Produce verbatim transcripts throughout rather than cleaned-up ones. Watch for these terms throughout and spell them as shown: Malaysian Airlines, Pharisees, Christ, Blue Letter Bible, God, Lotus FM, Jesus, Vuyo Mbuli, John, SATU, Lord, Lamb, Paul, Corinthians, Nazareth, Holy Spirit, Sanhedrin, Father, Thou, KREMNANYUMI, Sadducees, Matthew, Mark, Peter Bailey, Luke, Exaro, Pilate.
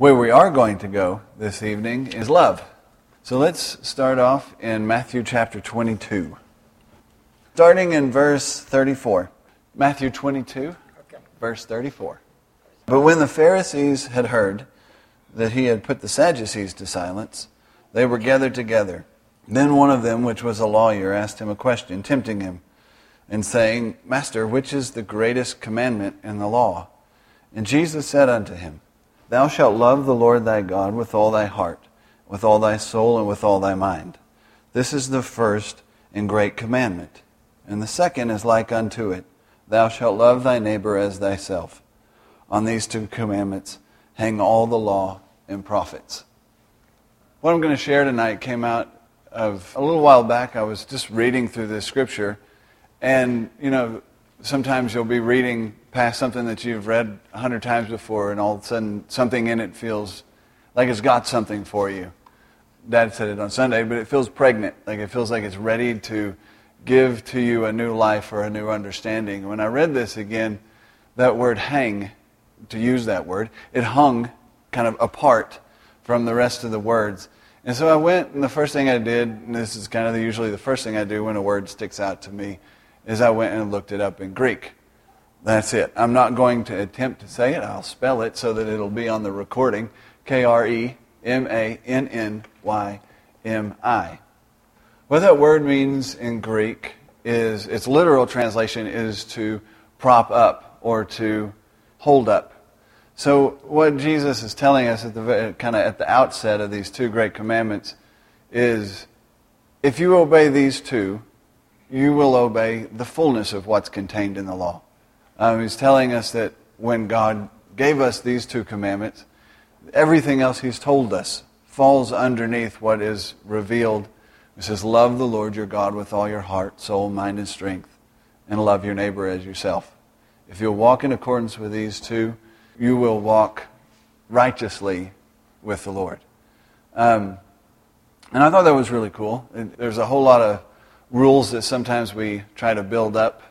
Where we are going to go this evening is love. So let's start off in Matthew chapter twenty-two. Starting in verse thirty-four. Matthew twenty-two, okay. Verse thirty-four. But when the Pharisees had heard that he had put the Sadducees to silence, they were gathered together. Then one of them, which was a lawyer, asked him a question, tempting him, and saying, Master, which is the greatest commandment in the law? And Jesus said unto him, Thou shalt love the Lord thy God with all thy heart, with all thy soul, and with all thy mind. This is the first and great commandment. And the second is like unto it, Thou shalt love thy neighbor as thyself. On these two commandments hang all the law and prophets. What I'm going to share tonight came out of a little while back. I was just reading through this scripture, and, you know, sometimes you'll be reading past something that you've read a hundred times before, and all of a sudden something in it feels like it's got something for you. Dad said it on Sunday, but it feels pregnant. Like it feels like it's ready to give to you a new life or a new understanding. When I read this again, that word hang, to use that word, it hung kind of apart from the rest of the words. And so I went, and the first thing I did, and this is kind of the, usually the first thing I do when a word sticks out to me, is I went and looked it up in Greek. That's it. I'm not going to attempt to say it. I'll spell it so that it'll be on the recording. K R E M A N N Y M I. What that word means in Greek is, its literal translation is to prop up or to hold up. So what Jesus is telling us at the kind of at the outset of these two great commandments is, if you obey these two, you will obey the fullness of what's contained in the law. Um, he's telling us that when God gave us these two commandments, everything else he's told us falls underneath what is revealed. It says, love the Lord your God with all your heart, soul, mind, and strength, and love your neighbor as yourself. If you'll walk in accordance with these two, you will walk righteously with the Lord. Um, and I thought that was really cool. It, there's a whole lot of rules that sometimes we try to build up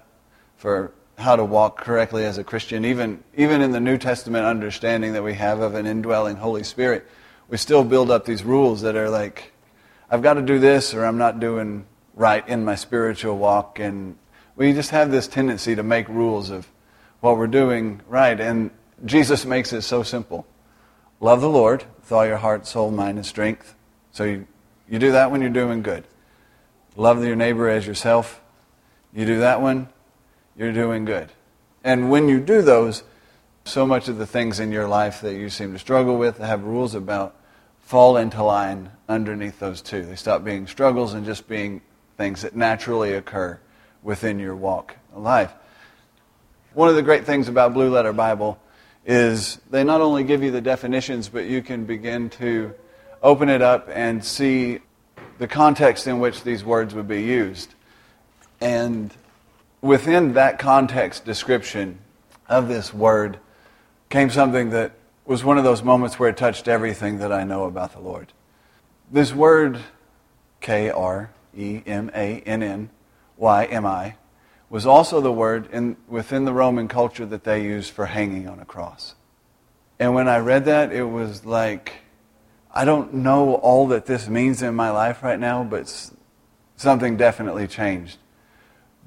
for how to walk correctly as a Christian. Even even in the New Testament understanding that we have of an indwelling Holy Spirit, we still build up these rules that are like, I've got to do this or I'm not doing right in my spiritual walk. And we just have this tendency to make rules of what we're doing right. And Jesus makes it so simple. Love the Lord with all your heart, soul, mind, and strength. So you, you do that when you're doing good. Love your neighbor as yourself. You do that one, you're doing good. And when you do those, so much of the things in your life that you seem to struggle with, have rules about, fall into line underneath those two. They stop being struggles and just being things that naturally occur within your walk of life. One of the great things about Blue Letter Bible is they not only give you the definitions, but you can begin to open it up and see the context in which these words would be used. And within that context description of this word came something that was one of those moments where it touched everything that I know about the Lord. This word, K R E M A N N Y M I, was also the word in, within the Roman culture that they used for hanging on a cross. And when I read that, it was like, I don't know all that this means in my life right now, but something definitely changed.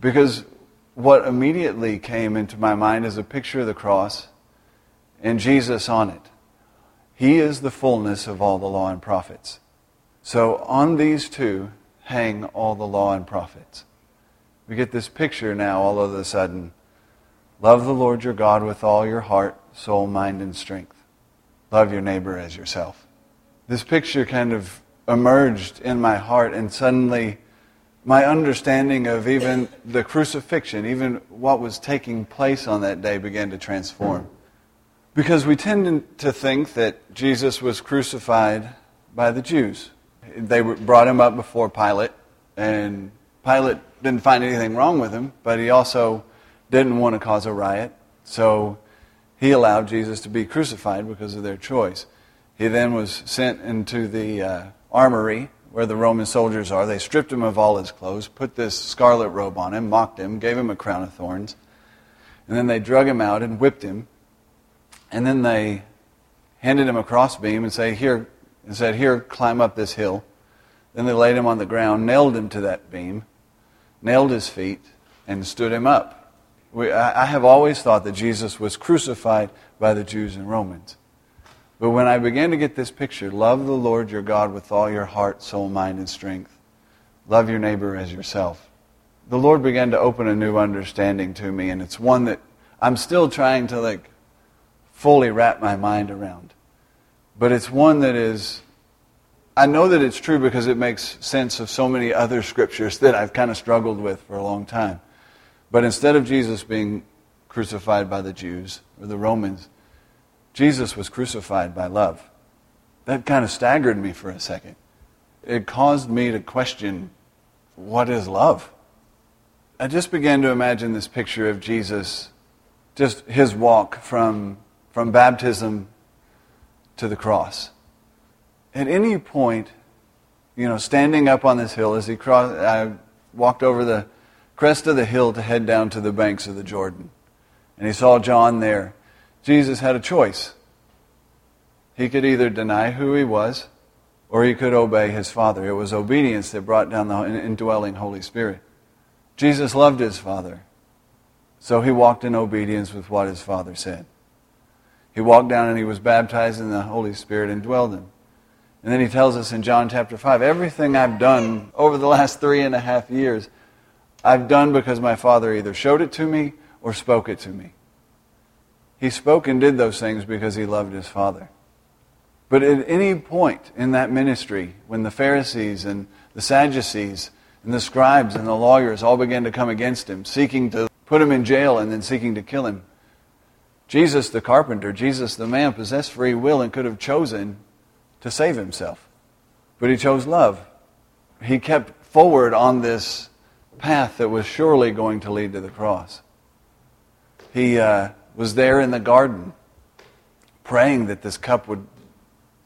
Because what immediately came into my mind is a picture of the cross and Jesus on it. He is the fullness of all the law and prophets. So on these two hang all the law and prophets. We get this picture now all of a sudden. Love the Lord your God with all your heart, soul, mind, and strength. Love your neighbor as yourself. This picture kind of emerged in my heart, and suddenly my understanding of even the crucifixion, even what was taking place on that day, began to transform. Because we tend to think that Jesus was crucified by the Jews. They brought him up before Pilate, and Pilate didn't find anything wrong with him, but he also didn't want to cause a riot, so he allowed Jesus to be crucified because of their choice. He then was sent into the uh, armory, where the Roman soldiers are. They stripped him of all his clothes, put this scarlet robe on him, mocked him, gave him a crown of thorns, and then they drug him out and whipped him, and then they handed him a crossbeam and say, "Here," and said, "Here, climb up this hill." Then they laid him on the ground, nailed him to that beam, nailed his feet, and stood him up. We, I, I have always thought that Jesus was crucified by the Jews and Romans. But when I began to get this picture, love the Lord your God with all your heart, soul, mind, and strength. Love your neighbor as yourself. The Lord began to open a new understanding to me, and it's one that I'm still trying to like fully wrap my mind around. But it's one that is, I know that it's true because it makes sense of so many other scriptures that I've kind of struggled with for a long time. But instead of Jesus being crucified by the Jews or the Romans, Jesus was crucified by love. That kind of staggered me for a second. It caused me to question, what is love? I just began to imagine this picture of Jesus, just his walk from, from baptism to the cross. At any point, you know, standing up on this hill as he crossed, I walked over the crest of the hill to head down to the banks of the Jordan. And he saw John there. Jesus had a choice. He could either deny who he was, or he could obey his Father. It was obedience that brought down the indwelling Holy Spirit. Jesus loved his Father, so he walked in obedience with what his Father said. He walked down and he was baptized in the Holy Spirit and dwelled in. And then he tells us in John chapter five, everything I've done over the last three and a half years, I've done because my Father either showed it to me or spoke it to me. He spoke and did those things because he loved his Father. But at any point in that ministry, when the Pharisees and the Sadducees and the scribes and the lawyers all began to come against him, seeking to put him in jail and then seeking to kill him, Jesus the carpenter, Jesus the man, possessed free will and could have chosen to save himself. But he chose love. He kept forward on this path that was surely going to lead to the cross. He uh, was there in the garden praying that this cup would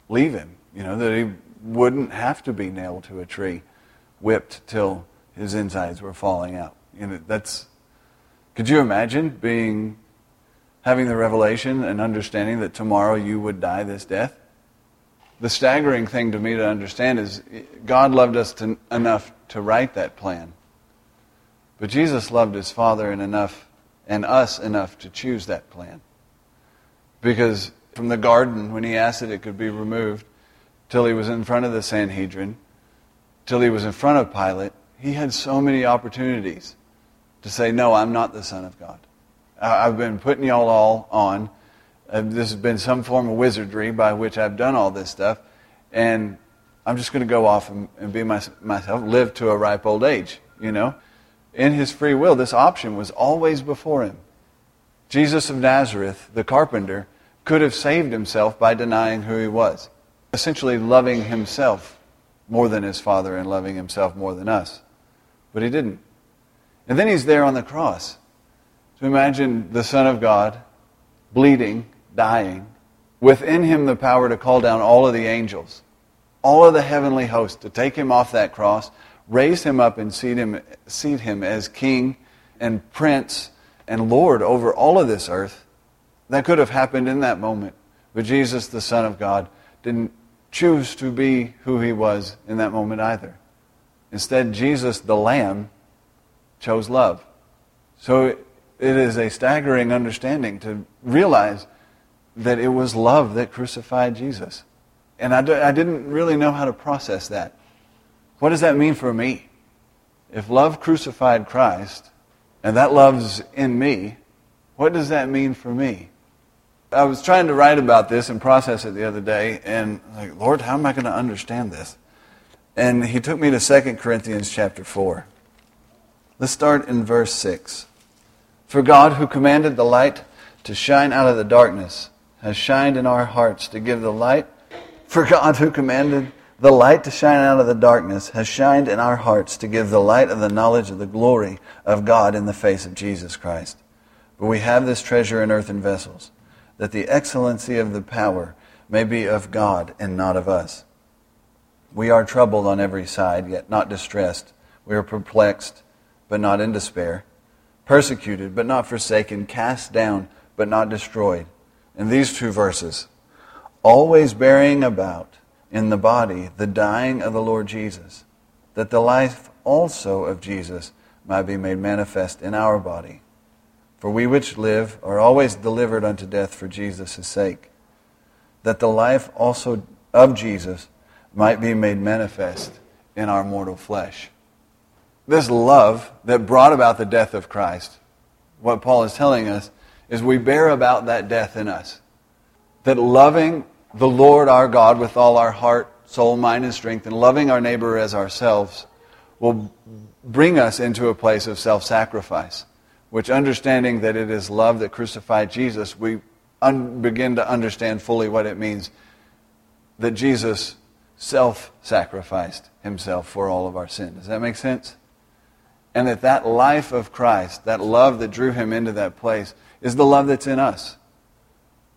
leave him, you know, that he wouldn't have to be nailed to a tree, whipped till his insides were falling out. You know, that's, could you imagine being, having the revelation and understanding that tomorrow you would die this death? The staggering thing to me to understand is God loved us to, enough to write that plan. But Jesus loved his Father and enough and us enough to choose that plan. Because from the garden, when he asked that it could be removed, till he was in front of the Sanhedrin, till he was in front of Pilate, he had so many opportunities to say, no, I'm not the Son of God. I've been putting y'all all on. Uh, this has been some form of wizardry by which I've done all this stuff, and I'm just going to go off and, and be my, myself, live to a ripe old age, you know. In his free will, this option was always before him. Jesus of Nazareth, the carpenter, could have saved himself by denying who he was, essentially loving himself more than his Father and loving himself more than us. But he didn't. And then he's there on the cross. So imagine the Son of God, bleeding, dying, within him the power to call down all of the angels, all of the heavenly hosts, to take him off that cross, raise him up and seat him, seat him as king and prince and Lord over all of this earth. That could have happened in that moment, but Jesus, the Son of God, didn't choose to be who he was in that moment either. Instead, Jesus, the Lamb, chose love. So it is a staggering understanding to realize that it was love that crucified Jesus. And I, do, I didn't really know how to process that. What does that mean for me? If love crucified Christ, and that love's in me, what does that mean for me? I was trying to write about this and process it the other day, and like, Lord, how am I going to understand this? And he took me to Second Corinthians chapter four. Let's start in verse six. For God, who commanded the light to shine out of the darkness, has shined in our hearts to give the light. For God, who commanded the light to shine out of the darkness, has shined in our hearts to give the light of the knowledge of the glory of God in the face of Jesus Christ. But we have this treasure in earthen vessels, that the excellency of the power may be of God and not of us. We are troubled on every side, yet not distressed. We are perplexed, but not in despair. Persecuted, but not forsaken, cast down, but not destroyed. And these two verses, always bearing about in the body the dying of the Lord Jesus, that the life also of Jesus might be made manifest in our body. For we which live are always delivered unto death for Jesus' sake, that the life also of Jesus might be made manifest in our mortal flesh." This love that brought about the death of Christ, what Paul is telling us, is we bear about that death in us. That loving the Lord our God with all our heart, soul, mind, and strength, and loving our neighbor as ourselves, will bring us into a place of self-sacrifice, which, understanding that it is love that crucified Jesus, we un- begin to understand fully what it means that Jesus self-sacrificed himself for all of our sin. Does that make sense? And that that life of Christ, that love that drew him into that place, is the love that's in us.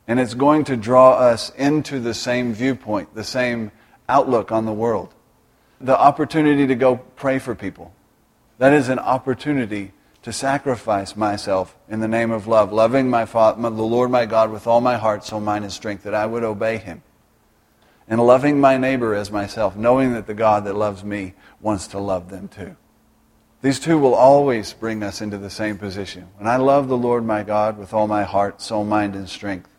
And it's going to draw us into the same viewpoint, the same outlook on the world. The opportunity to go pray for people. That is an opportunity to sacrifice myself in the name of love, loving my Father, the Lord my God with all my heart, soul, mind, and strength, that I would obey him. And loving my neighbor as myself, knowing that the God that loves me wants to love them too. These two will always bring us into the same position. When I love the Lord my God with all my heart, soul, mind, and strength,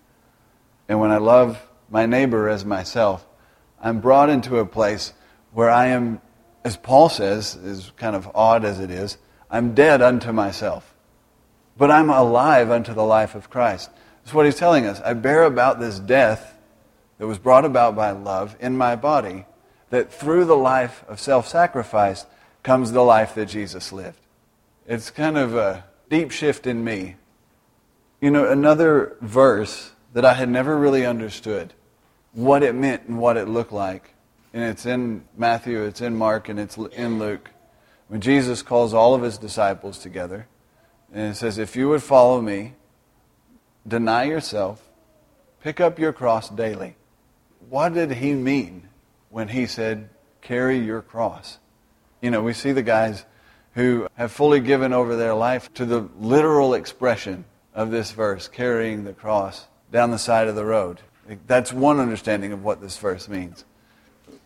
and when I love my neighbor as myself, I'm brought into a place where I am, as Paul says, as kind of odd as it is, I'm dead unto myself. But I'm alive unto the life of Christ. That's what he's telling us. I bear about this death that was brought about by love in my body, that through the life of self-sacrifice comes the life that Jesus lived. It's kind of a deep shift in me. You know, another verse that I had never really understood what it meant and what it looked like, and it's in Matthew, it's in Mark, and it's in Luke, when Jesus calls all of his disciples together, and it says, "If you would follow me, deny yourself, pick up your cross daily." What did he mean when he said, "Carry your cross"? You know, we see the guys who have fully given over their life to the literal expression of this verse, carrying the cross down the side of the road. That's one understanding of what this verse means.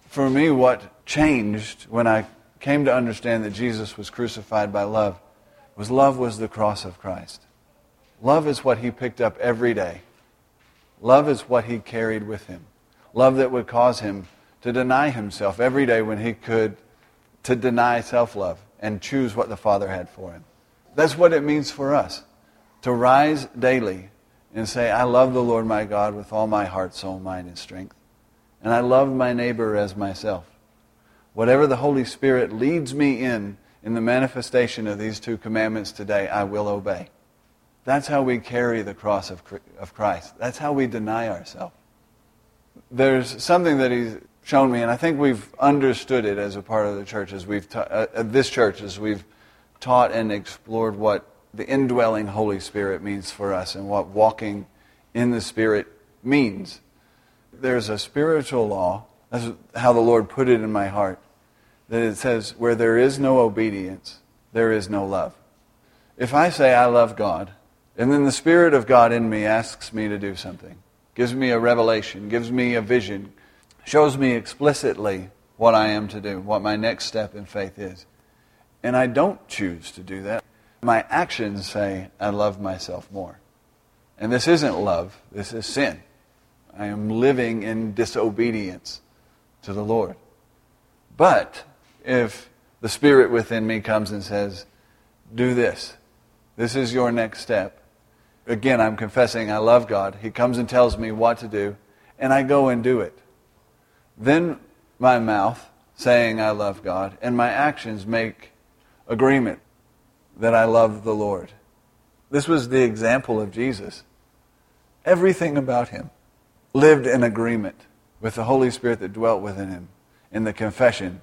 For me, what changed when I came to understand that Jesus was crucified by love was love was the cross of Christ. Love is what he picked up every day. Love is what he carried with him. Love that would cause him to deny himself every day when he could, to deny self-love and choose what the Father had for him. That's what it means for us, to rise daily and say, I love the Lord my God with all my heart, soul, mind, and strength. And I love my neighbor as myself. Whatever the Holy Spirit leads me in, in the manifestation of these two commandments today, I will obey. That's how we carry the cross of of Christ. That's how we deny ourselves. There's something that he's shown me, and I think we've understood it as a part of the church, as we've ta- uh, this church, as we've taught and explored what the indwelling Holy Spirit means for us and what walking in the Spirit means. There's a spiritual law, that's how the Lord put it in my heart, that it says, where there is no obedience, there is no love. If I say I love God, and then the Spirit of God in me asks me to do something, gives me a revelation, gives me a vision, shows me explicitly what I am to do, what my next step in faith is, and I don't choose to do that, my actions say I love myself more. And this isn't love, this is sin. I am living in disobedience to the Lord. But if the Spirit within me comes and says, do this, this is your next step, again, I'm confessing I love God. He comes and tells me what to do, and I go and do it. Then my mouth, saying I love God, and my actions make agreement that I love the Lord. This was the example of Jesus. Everything about him lived in agreement with the Holy Spirit that dwelt within him in the confession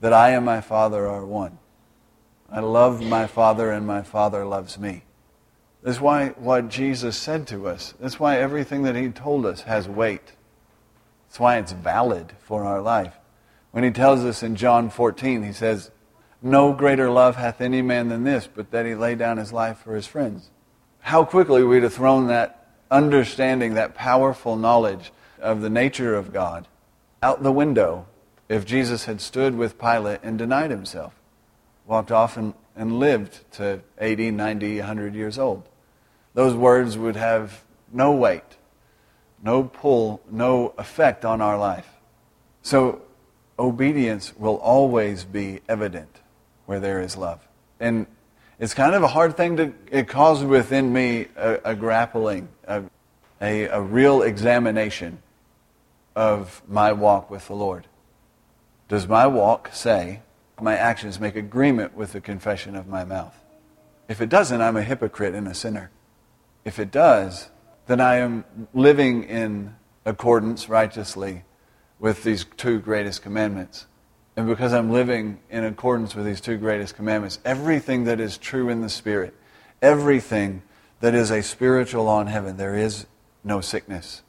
that I and my Father are one. I love my Father and my Father loves me. That's why what Jesus said to us, that's why everything that he told us has weight. That's why it's valid for our life. When he tells us in John fourteen, he says, no greater love hath any man than this, but that he lay down his life for his friends. How quickly we'd have thrown that understanding, that powerful knowledge of the nature of God out the window if Jesus had stood with Pilate and denied himself, walked off and, and lived to eighty, ninety, one hundred years old. Those words would have no weight, no pull, no effect on our life. So obedience will always be evident where there is love. And it's kind of a hard thing to, it caused within me a, a grappling, a, a, a real examination of my walk with the Lord. Does my walk say, my actions make agreement with the confession of my mouth? If it doesn't, I'm a hypocrite and a sinner. If it does, then I am living in accordance righteously with these two greatest commandments. And because I'm living in accordance with these two greatest commandments, everything that is true in the Spirit, everything that is a spiritual law in heaven, there is no sickness,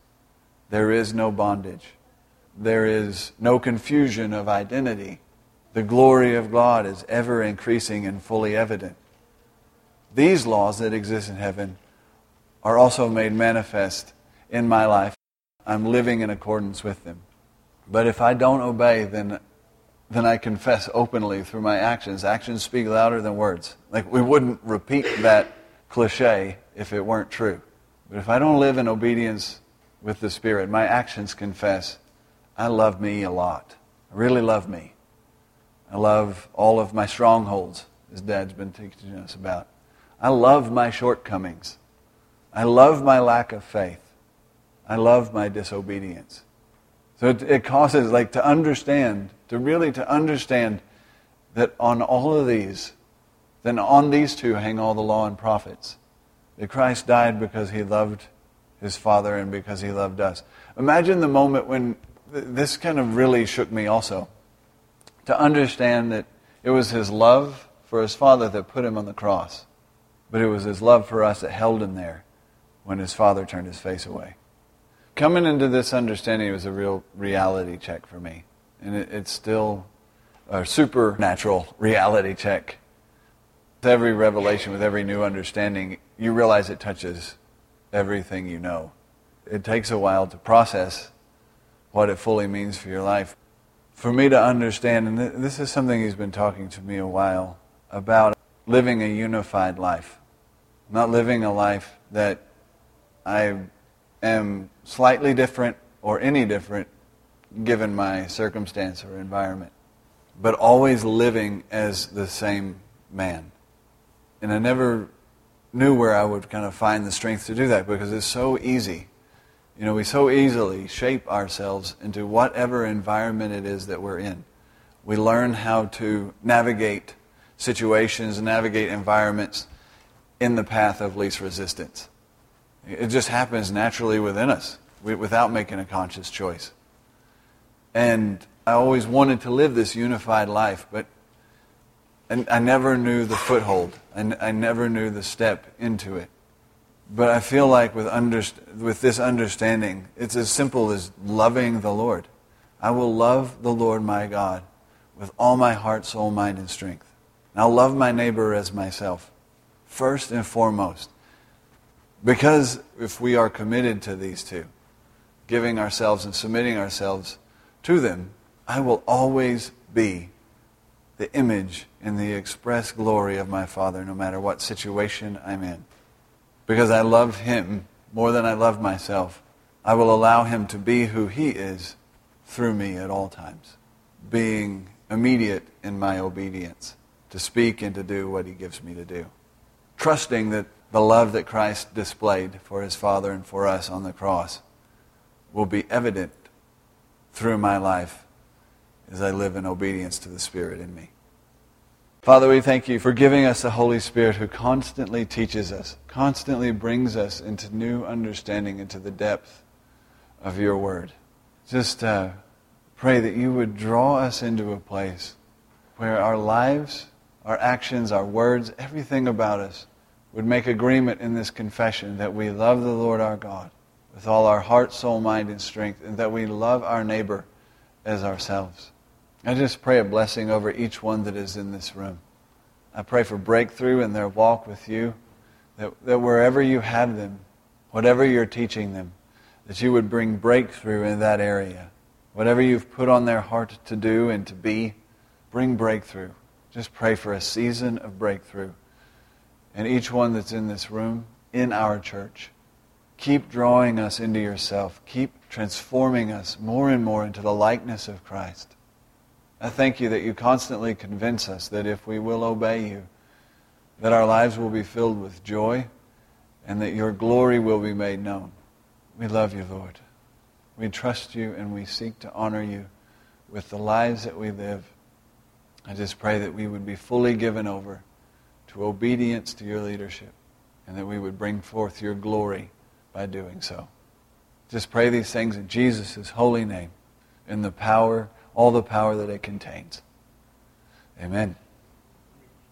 there is no bondage, there is no confusion of identity. The glory of God is ever increasing and fully evident. These laws that exist in heaven are also made manifest in my life. I'm living in accordance with them. But if I don't obey, then then I confess openly through my actions. Actions speak louder than words. Like, we wouldn't repeat that cliche if it weren't true. But if I don't live in obedience with the Spirit, my actions confess, I love me a lot. I really love me. I love all of my strongholds, as Dad's been teaching us about. I love my shortcomings. I love my lack of faith. I love my disobedience. So it, it causes, like, to understand, to really to understand that on all of these, then on these two hang all the law and prophets. That Christ died because he loved his Father and because he loved us. Imagine the moment when, th- this kind of really shook me also, to understand that it was his love for his Father that put him on the cross, but it was his love for us that held him there when his Father turned his face away. Coming into this understanding was a real reality check for me. And it, it's still a supernatural reality check. With every revelation, with every new understanding, you realize it touches everything you know. It takes a while to process what it fully means for your life. For me to understand, and th- this is something he's been talking to me a while, about living a unified life. Not living a life that I am slightly different or any different given my circumstance or environment, but always living as the same man. And I never knew where I would kind of find the strength to do that, because it's so easy. You know, we so easily shape ourselves into whatever environment it is that we're in. We learn how to navigate situations, navigate environments in the path of least resistance. It just happens naturally within us, without making a conscious choice. And I always wanted to live this unified life, but I never knew the foothold. I never knew the step into it. But I feel like with underst- with this understanding, it's as simple as loving the Lord. I will love the Lord my God with all my heart, soul, mind, and strength. And I'll love my neighbor as myself, first and foremost. Because if we are committed to these two, giving ourselves and submitting ourselves to them, I will always be the image and the express glory of my Father, no matter what situation I'm in. Because I love him more than I love myself, I will allow him to be who he is through me at all times, being immediate in my obedience, to speak and to do what he gives me to do. Trusting that the love that Christ displayed for his Father and for us on the cross will be evident through my life as I live in obedience to the Spirit in me. Father, we thank you for giving us the Holy Spirit, who constantly teaches us, constantly brings us into new understanding, into the depth of your word. Just uh, pray that you would draw us into a place where our lives, our actions, our words, everything about us would make agreement in this confession that we love the Lord our God with all our heart, soul, mind, and strength, and that we love our neighbor as ourselves. I just pray a blessing over each one that is in this room. I pray for breakthrough in their walk with you, that, that wherever you have them, whatever you're teaching them, that you would bring breakthrough in that area. Whatever you've put on their heart to do and to be, bring breakthrough. Just pray for a season of breakthrough. And each one that's in this room, in our church, keep drawing us into yourself. Keep transforming us more and more into the likeness of Christ. I thank you that you constantly convince us that if we will obey you, that our lives will be filled with joy and that your glory will be made known. We love you, Lord. We trust you and we seek to honor you with the lives that we live. I just pray that we would be fully given over to obedience to your leadership and that we would bring forth your glory by doing so. Just pray these things in Jesus' holy name, in the power, all the power that it contains. Amen.